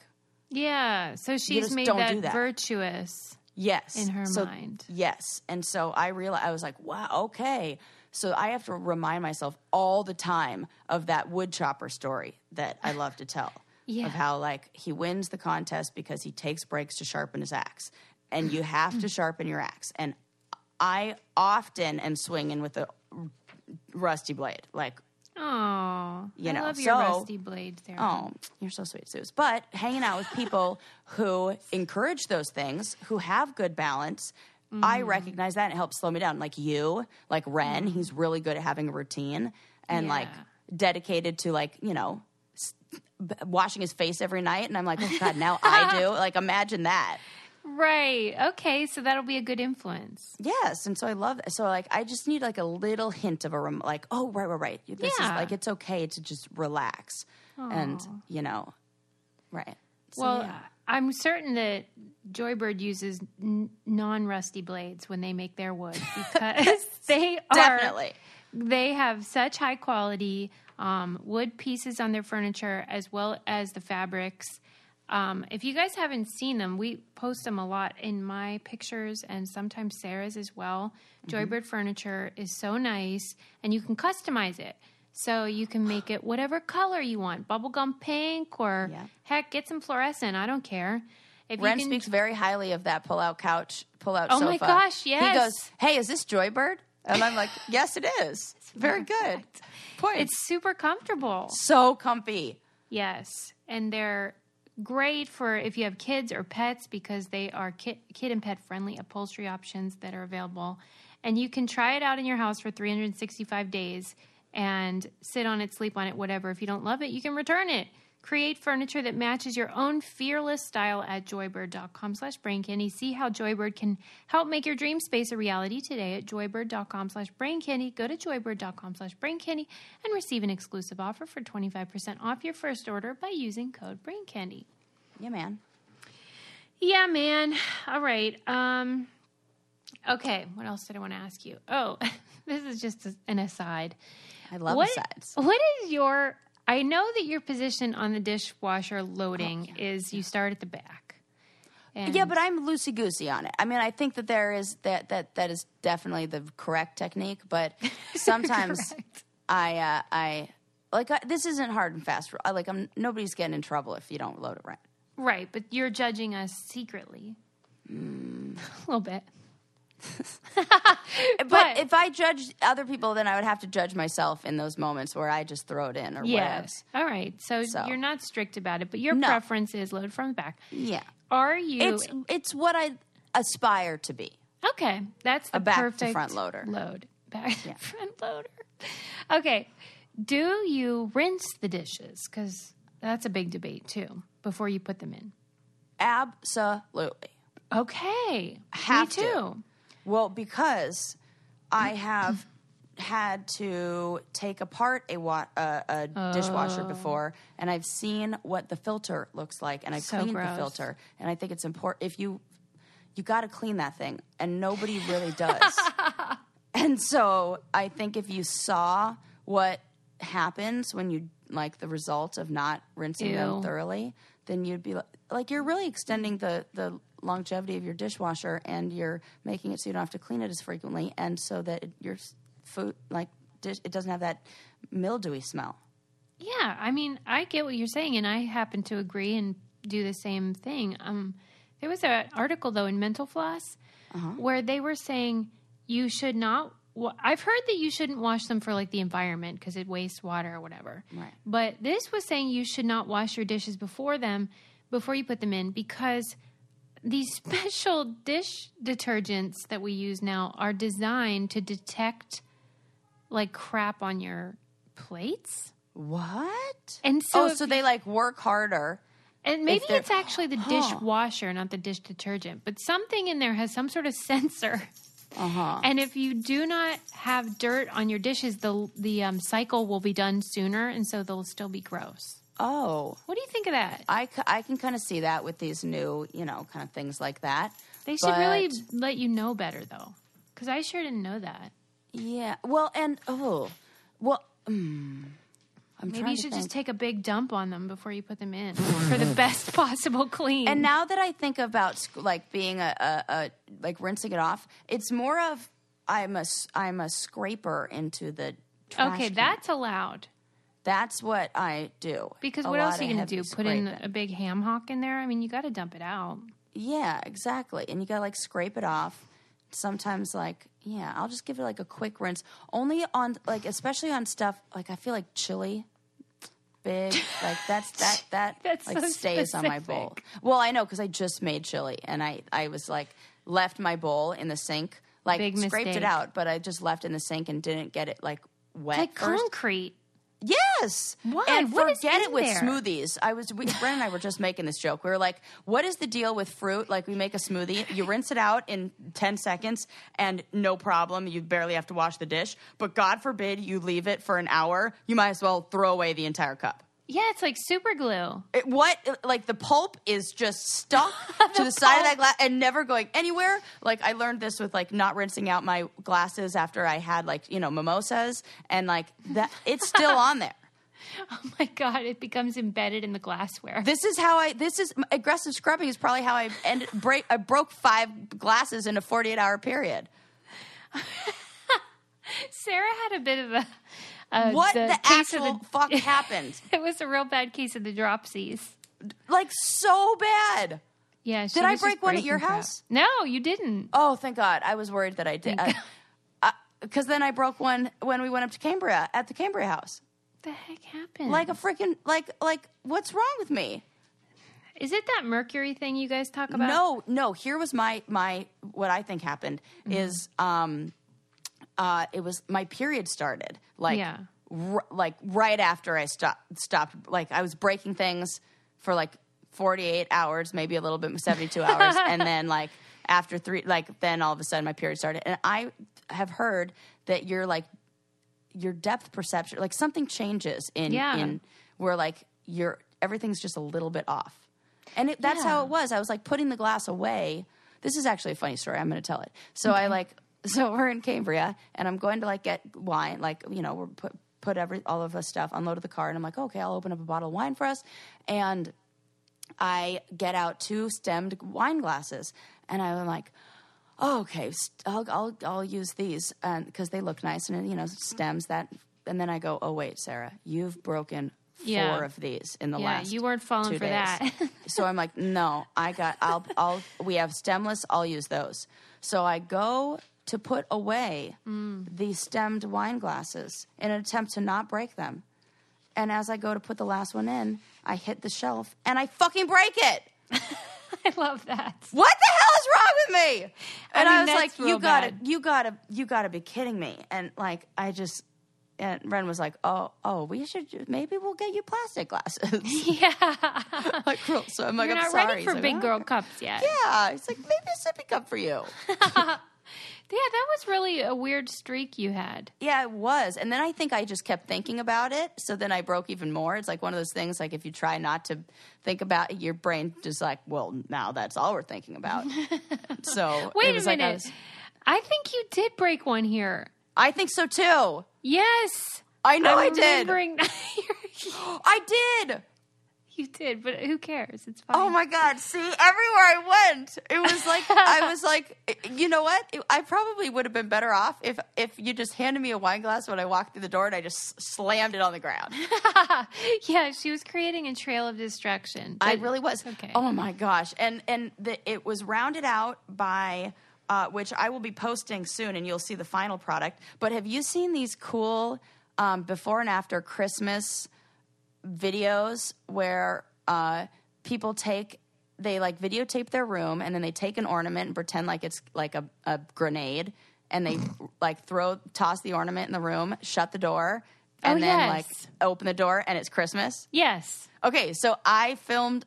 Yeah. So she's made that virtuous. Yes. In her mind. Yes. And so I realized, I was like, wow, okay. So I have to remind myself all the time of that wood chopper story that I love to tell. Of how, like, he wins the contest because he takes breaks to sharpen his axe. And you have to sharpen your axe. And I often am swinging with a rusty blade, like. Oh, you know, I love your rusty blade, Sarah. Oh, you're so sweet, Suze. But hanging out with people who encourage those things, who have good balance, I recognize that, and it helps slow me down. Like you, like Ren, he's really good at having a routine and like dedicated to, like, you know, washing his face every night. And I'm like, oh God, now I do. Like, imagine that. Right. Okay. So that'll be a good influence. Yes. And so I love that. So, like, I just need, like, a little hint of a like, oh, right. This is, like, it's okay to just relax. Aww. And, you know, right. So, well, I'm certain that Joybird uses non-rusty blades when they make their wood, because they have such high quality wood pieces on their furniture, as well as the fabrics. If you guys haven't seen them, we post them a lot in my pictures and sometimes Sarah's as well. Joybird furniture is so nice, and you can customize it. So you can make it whatever color you want, bubblegum pink or heck, get some fluorescent. I don't care. Ren speaks very highly of that pull-out sofa. Oh my gosh, yes. He goes, hey, is this Joybird? And I'm like, yes, it is. It's very good. Point. It's super comfortable. So comfy. Yes, and they're great for if you have kids or pets, because they are kid and pet friendly upholstery options that are available. And you can try it out in your house for 365 days and sit on it, sleep on it, whatever. If you don't love it, you can return it. Create furniture that matches your own fearless style at joybird.com/braincandy. See how Joybird can help make your dream space a reality today at joybird.com/braincandy. Go to joybird.com/braincandy and receive an exclusive offer for 25% off your first order by using code braincandy. Yeah, man. Yeah, man. All right. Okay. What else did I want to ask you? Oh, this is just an aside. I love asides. What is your... I know that your position on the dishwasher loading is you start at the back. Yeah, but I'm loosey-goosey on it. I mean, I think that there is that is definitely the correct technique, but sometimes I Like, this isn't hard and fast. Nobody's getting in trouble if you don't load it right. Right, but you're judging us secretly. A little bit. But if I judged other people, then I would have to judge myself in those moments where I just throw it in or whatever. All right. So you're not strict about it, but your preference is load from the back. Yeah. Are you... It's what I aspire to be. Okay. That's the perfect... back-to-front loader. Back-to-front loader. Okay. Do you rinse the dishes? Because that's a big debate, too, before you put them in. Absolutely. Okay. Me too. Well, because I have had to take apart a dishwasher before, and I've seen what the filter looks like, and I cleaned the filter. And I think it's important. If you got to clean that thing, and nobody really does. And so I think if you saw what happens when you the result of not rinsing them thoroughly, then you'd be like you're really extending the longevity of your dishwasher, and you're making it so you don't have to clean it as frequently, and so that your food it doesn't have that mildewy smell. Yeah, I mean, I get what you're saying, and I happen to agree and do the same thing. There was an article though in Mental Floss where they were saying you should not. I've heard that you shouldn't wash them for the environment because it wastes water or whatever. Right. But this was saying you should not wash your dishes before you put them in, because these special dish detergents that we use now are designed to detect crap on your plates. What? And so they work harder. And maybe it's actually the dishwasher, not the dish detergent, but something in there has some sort of sensor. And if you do not have dirt on your dishes, the cycle will be done sooner, and so they'll still be gross. Oh. What do you think of that? I can kind of see that with these new, kind of things like that. They should really let you know better, though, because I sure didn't know that. Yeah. Well, maybe you should just take a big dump on them before you put them in for the best possible clean. And now that I think about being a rinsing it off, it's more of I'm a scraper into the trash can. That's allowed. That's what I do. Because what else are you going to do? Put in a big ham hock in there? I mean, you got to dump it out. Yeah, exactly. And you got to scrape it off. Sometimes I'll just give it a quick rinse. Only on especially on stuff I feel chili, big that's so stays specific on my bowl. Well, I know because I just made chili and I was left my bowl in the sink, big scraped mistake. It out, but I just left in the sink and didn't get it wet. First. Concrete. Yes. Why? And what forget is it with there? Smoothies. Bren and I were just making this joke. We were what is the deal with fruit? We make a smoothie. You rinse it out in 10 seconds and no problem. You barely have to wash the dish. But God forbid you leave it for an hour. You might as well throw away the entire cup. Yeah, it's super glue. The pulp is just stuck to the side of that glass and never going anywhere. I learned this with not rinsing out my glasses after I had mimosas and that it's still on there. Oh my God, it becomes embedded in the glassware. This is aggressive scrubbing is probably how I I broke 5 glasses in a 48-hour period. Sarah had a bit of a what the actual fuck happened? It was a real bad case of the dropsies. So bad. Yeah. Did I break one at your house? No, you didn't. Oh, thank God. I was worried that I did. Because then I broke one when we went up to Cambria at the Cambria house. The heck happened? What's wrong with me? Is it that mercury thing you guys talk about? No. Here was my what I think happened is, it was my period started right after I stopped. I was breaking things for 48 hours, maybe a little bit 72 hours. And then after 3, then all of a sudden my period started. And I have heard that your depth perception, something changes in where everything's just a little bit off. And that's how it was. I was putting the glass away. This is actually a funny story. I'm going to tell it. So okay. So we're in Cambria, and I'm going to get wine. We're put all of us stuff, unloaded the car, and I'm okay, I'll open up a bottle of wine for us. And I get out 2 stemmed wine glasses, and I'm okay, I'll use these because they look nice, and stems that and then I go, oh, wait, Sarah, you've broken 4 of these in the last 2 days. Yeah, you weren't falling for that. So I'm like, no, we have stemless, I'll use those. So I go to put away the stemmed wine glasses in an attempt to not break them. And as I go to put the last one in, I hit the shelf and I fucking break it. I love that. What the hell is wrong with me? And I was like, you gotta be kidding me. And like, and Ren was like, oh, we should, maybe we'll get you plastic glasses. Yeah. Like, cool. So I'm like, you're not ready for big girl cups yet. Yeah. It's like, maybe a sippy cup for you. Yeah, that was really a weird streak you had. Yeah, it was. And then I think I just kept thinking about it. So then I broke even more. It's like one of those things, like if you try not to think about it, your brain just like, well, now that's all we're thinking about. So wait a minute. I think you did break one here. I think so too. Yes. I know I did. I did. You did, but who cares? It's fine. Oh my God. See, everywhere I went, it was like, I was like, you know what? I probably would have been better off if you just handed me a wine glass when I walked through the door and I just slammed it on the ground. Yeah, she was creating a trail of distraction. I really was. Okay. Oh my gosh. And it was rounded out by, which I will be posting soon and you'll see the final product. But have you seen these cool before and after Christmas videos where people they videotape their room and then they take an ornament and pretend like it's like a grenade and they like toss the ornament in the room, shut the door, and open the door and it's Christmas? Yes. Okay, so I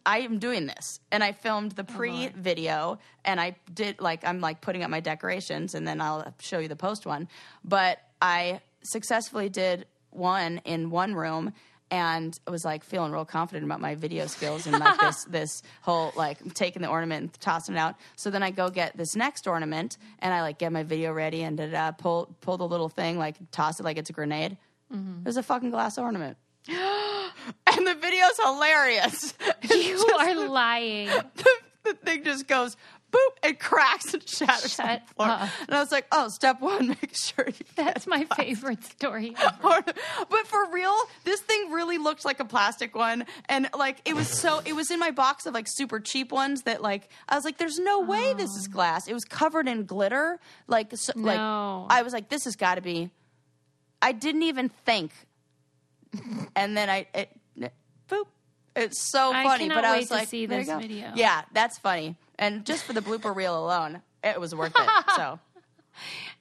am doing this and I filmed the pre-video and I did I'm like putting up my decorations and then I'll show you the post one. But I successfully did one in one room. And I was like feeling real confident about my video skills and like this whole like taking the ornament and tossing it out. So then I go get this next ornament and I like get my video ready and pull the little thing, like toss it like it's a grenade. Mm-hmm. There's a fucking glass ornament. And the video's hilarious. You are lying. The thing just goes boop, it cracks and shatters on the floor. And I was like, oh, step one, make sure you that's my plastic. Favorite story ever. But for real, this thing really looked like a plastic one. And like, it was in my box of like super cheap ones that like, I was like, there's no way this is glass. It was covered in glitter. I was like, this has got to be, I didn't even think. And then boop. It's so funny, but I was like, see this video. Yeah, that's funny. And just for the blooper reel alone, it was worth it. So,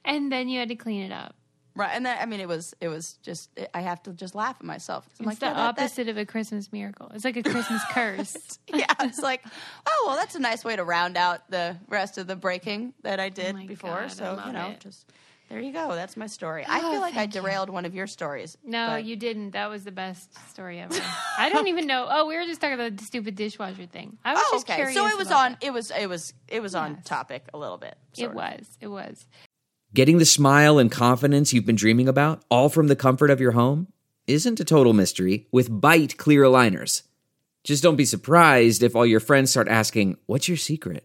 and then you had to clean it up, right? And then, I mean, it was just I have to just laugh at myself. It's like, the opposite of a Christmas miracle. It's like a Christmas curse. Yeah, it's like, oh well, that's a nice way to round out the rest of the breaking that I did before. God, so just there you go. That's my story. I feel like I derailed one of your stories. No, you didn't. That was the best story ever. I don't even know. Oh, we were just talking about the stupid dishwasher thing. I was just curious. So it was on topic a little bit. It was. Getting the smile and confidence you've been dreaming about, all from the comfort of your home, isn't a total mystery with Byte clear aligners. Just don't be surprised if all your friends start asking, "What's your secret?"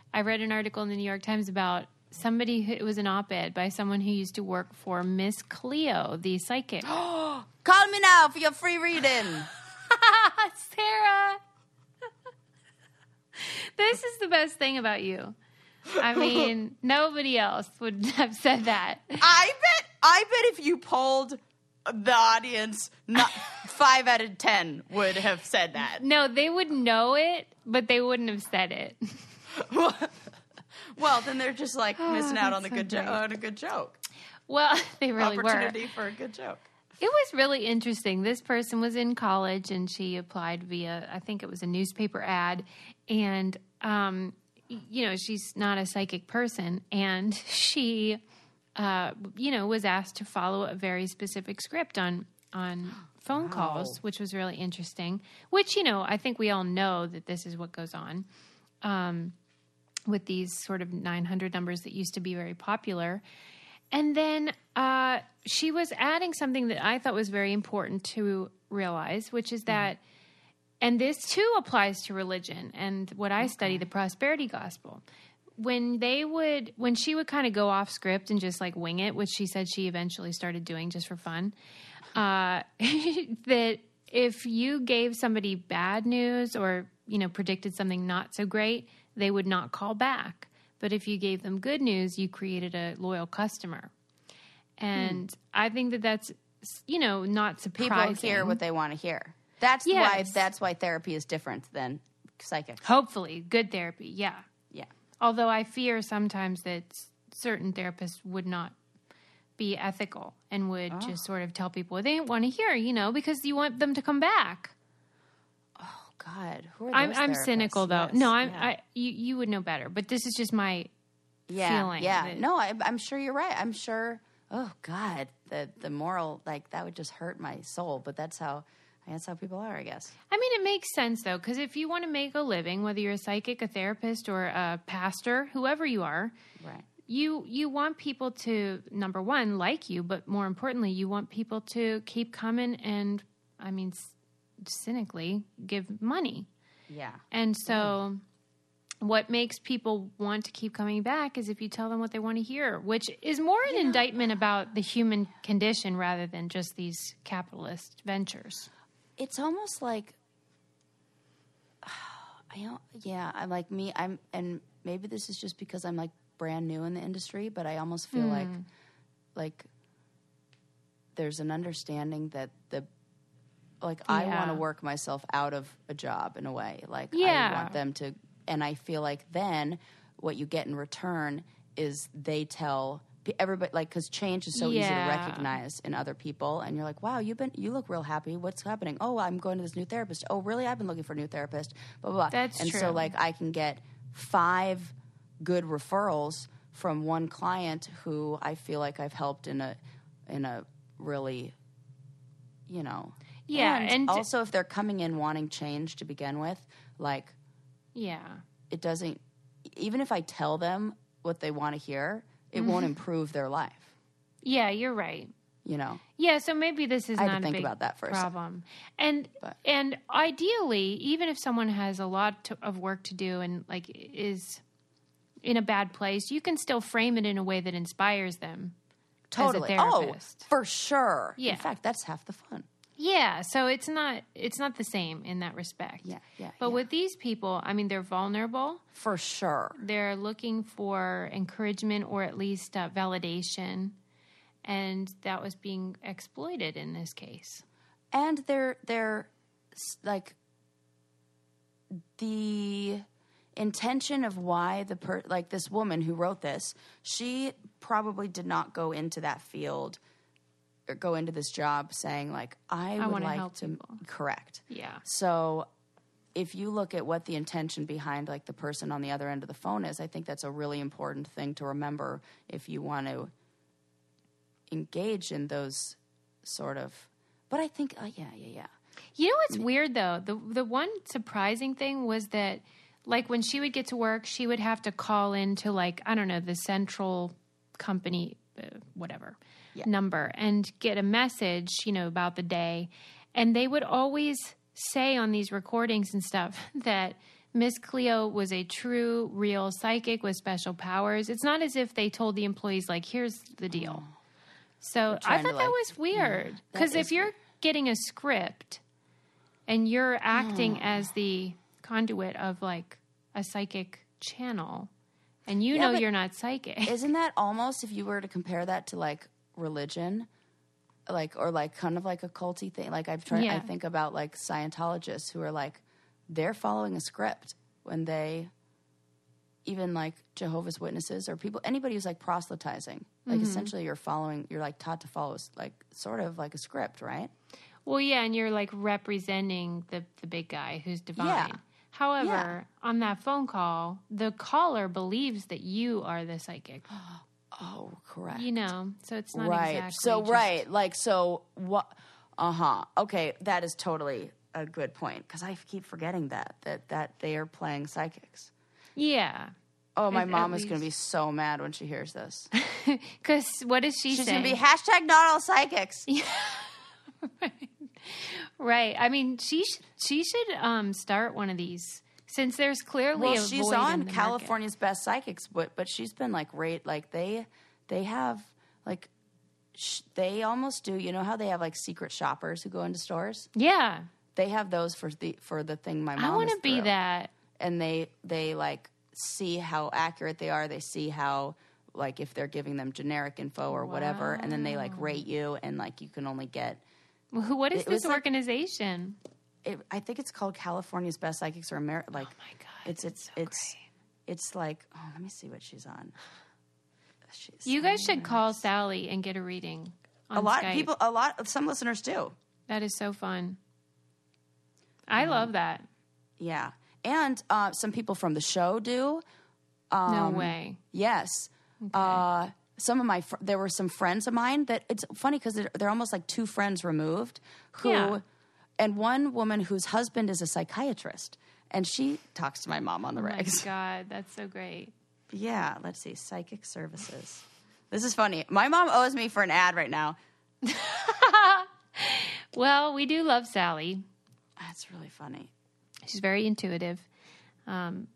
I read an article in the New York Times about somebody who, it was an op-ed by someone who used to work for Miss Cleo, the psychic. Call me now for your free reading. Sarah. This is the best thing about you. I mean, nobody else would have said that. I bet if you polled the audience, 5 out of 10 would have said that. No, they would know it, but they wouldn't have said it. Well, then they're just like missing out on a good joke. Well, they really were. Opportunity for a good joke. It was really interesting. This person was in college and she applied via, I think it was a newspaper ad. And, she's not a psychic person. And she was asked to follow a very specific script on phone calls, which was really interesting, which, I think we all know that this is what goes on with these sort of 900 numbers that used to be very popular. And then she was adding something that I thought was very important to realize, which is that, and this too applies to religion and what I study, the prosperity gospel. When she would kind of go off script and just like wing it, which she said she eventually started doing just for fun, that if you gave somebody bad news or, predicted something not so great, they would not call back. But if you gave them good news, you created a loyal customer. And I think that that's, not surprising. People hear what they want to hear. That's why therapy is different than psychics. Hopefully, good therapy, yeah. Although I fear sometimes that certain therapists would not be ethical and would just sort of tell people what they didn't want to hear, because you want them to come back. Oh, God. Who are those therapists? I'm cynical, though. Yes. No, you would know better. But this is just my feeling. Yeah, yeah. No, I'm sure you're right. I'm sure, oh, God, the moral, that would just hurt my soul. But that's how people are, I guess. I mean, it makes sense, though, because if you want to make a living, whether you're a psychic, a therapist, or a pastor, whoever you are, right, you want people to, number one, like you, but more importantly, you want people to keep coming and, cynically, give money. Yeah. And so what makes people want to keep coming back is if you tell them what they want to hear, which is more an indictment about the human condition rather than just these capitalist ventures. It's almost like, I'm like me. And maybe this is just because I'm like brand new in the industry, but I almost feel like there's an understanding that I want to work myself out of a job in a way. I want them to, and I feel like then what you get in return is they tell everybody, because change is so easy to recognize in other people, and you're like, wow, you look real happy, what's happening? Oh, I'm going to this new therapist. Oh, really? I've been looking for a new therapist, blah, blah, blah. That's true. So I can get 5 good referrals from one client who I feel like I've helped in a really, and also if they're coming in wanting change to begin with, it doesn't, even if I tell them what they want to hear, it won't improve their life. Yeah, you're right. Yeah, so maybe this is not a big problem. And ideally, even if someone has a lot of work to do and is in a bad place, you can still frame it in a way that inspires them. Totally. As a therapist. Oh, for sure. Yeah. In fact, that's half the fun. Yeah, so it's not the same in that respect. Yeah. But with these people, they're vulnerable. For sure. They're looking for encouragement or at least validation, and that was being exploited in this case. And they're the intention of why this woman who wrote this, she probably did not go into that field. Go into this job saying I would like to people. Correct. Yeah. So if you look at what the intention behind the person on the other end of the phone is, I think that's a really important thing to remember if you want to engage in those sort of, but I think, You know what's weird though? The one surprising thing was that when she would get to work, she would have to call into the central company, whatever. Yeah. Number and get a message, about the day. And they would always say on these recordings and stuff that Miss Cleo was a true, real psychic with special powers. It's not as if they told the employees, here's the deal. So I thought that was weird. Because if you're getting a script and you're acting as the conduit of a psychic channel and you're not psychic. Isn't that almost, if you were to compare that to religion, kind of a culty thing. I think about Scientologists who are they're following a script when they, even Jehovah's Witnesses or people, anybody who's proselytizing, essentially you're taught to follow sort of a script, right? Well, yeah. And you're representing the big guy who's divine. Yeah. However, on that phone call, the caller believes that you are the psychic. Oh, correct. You know, so it's not right. Exactly. So just... right, like so what? Okay, that is totally a good point because I keep forgetting that they are playing psychics. Yeah. Oh, my mom is going to be so mad when she hears this. Because what is she saying? She's going to be hashtag not all psychics. Yeah. Right. Right. I mean, she should start one of these since there's clearly a void in the market. Well, she's on California's Best Psychics, but she's been like rate like they have like they almost do. You know how they have like secret shoppers who go into stores? Yeah. They have those for the thing my mom is I want to be that. And they like see how accurate they are. They see how like if they're giving them generic info or whatever, and then they like rate you and like you can only get what is this organization? Like, I think it's called California's Best Psychics or America. Like, oh my god, it's like. Oh, let me see what she's on. You guys should call Sally and get a reading. On a lot Skype. Of people, some listeners do. That is so fun. I love that. Yeah, and some people from the show do. No way. Yes. Okay. Some of my there were some friends of mine that it's funny because they're almost like two friends removed who yeah. and one woman whose husband is a psychiatrist and she talks to my mom on the regs. Oh my god, that's so great. Yeah, let's see psychic services. This is funny. My mom owes me for an ad right now. Well, we do love Sally. That's really funny. She's very intuitive.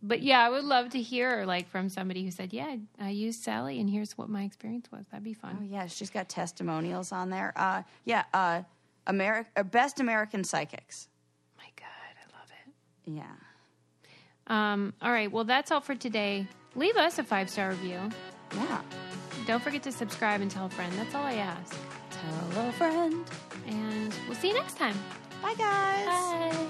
But yeah, I would love to hear like from somebody who said, yeah, I used Sally and here's what my experience was. That'd be fun. Oh yeah. She's got testimonials on there. Best American Psychics. My God. I love it. Yeah. All right. Well, that's all for today. Leave us a 5-star review. Yeah. Don't forget to subscribe and tell a friend. That's all I ask. Tell a friend. And we'll see you next time. Bye guys. Bye.